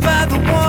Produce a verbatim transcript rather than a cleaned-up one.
by the one.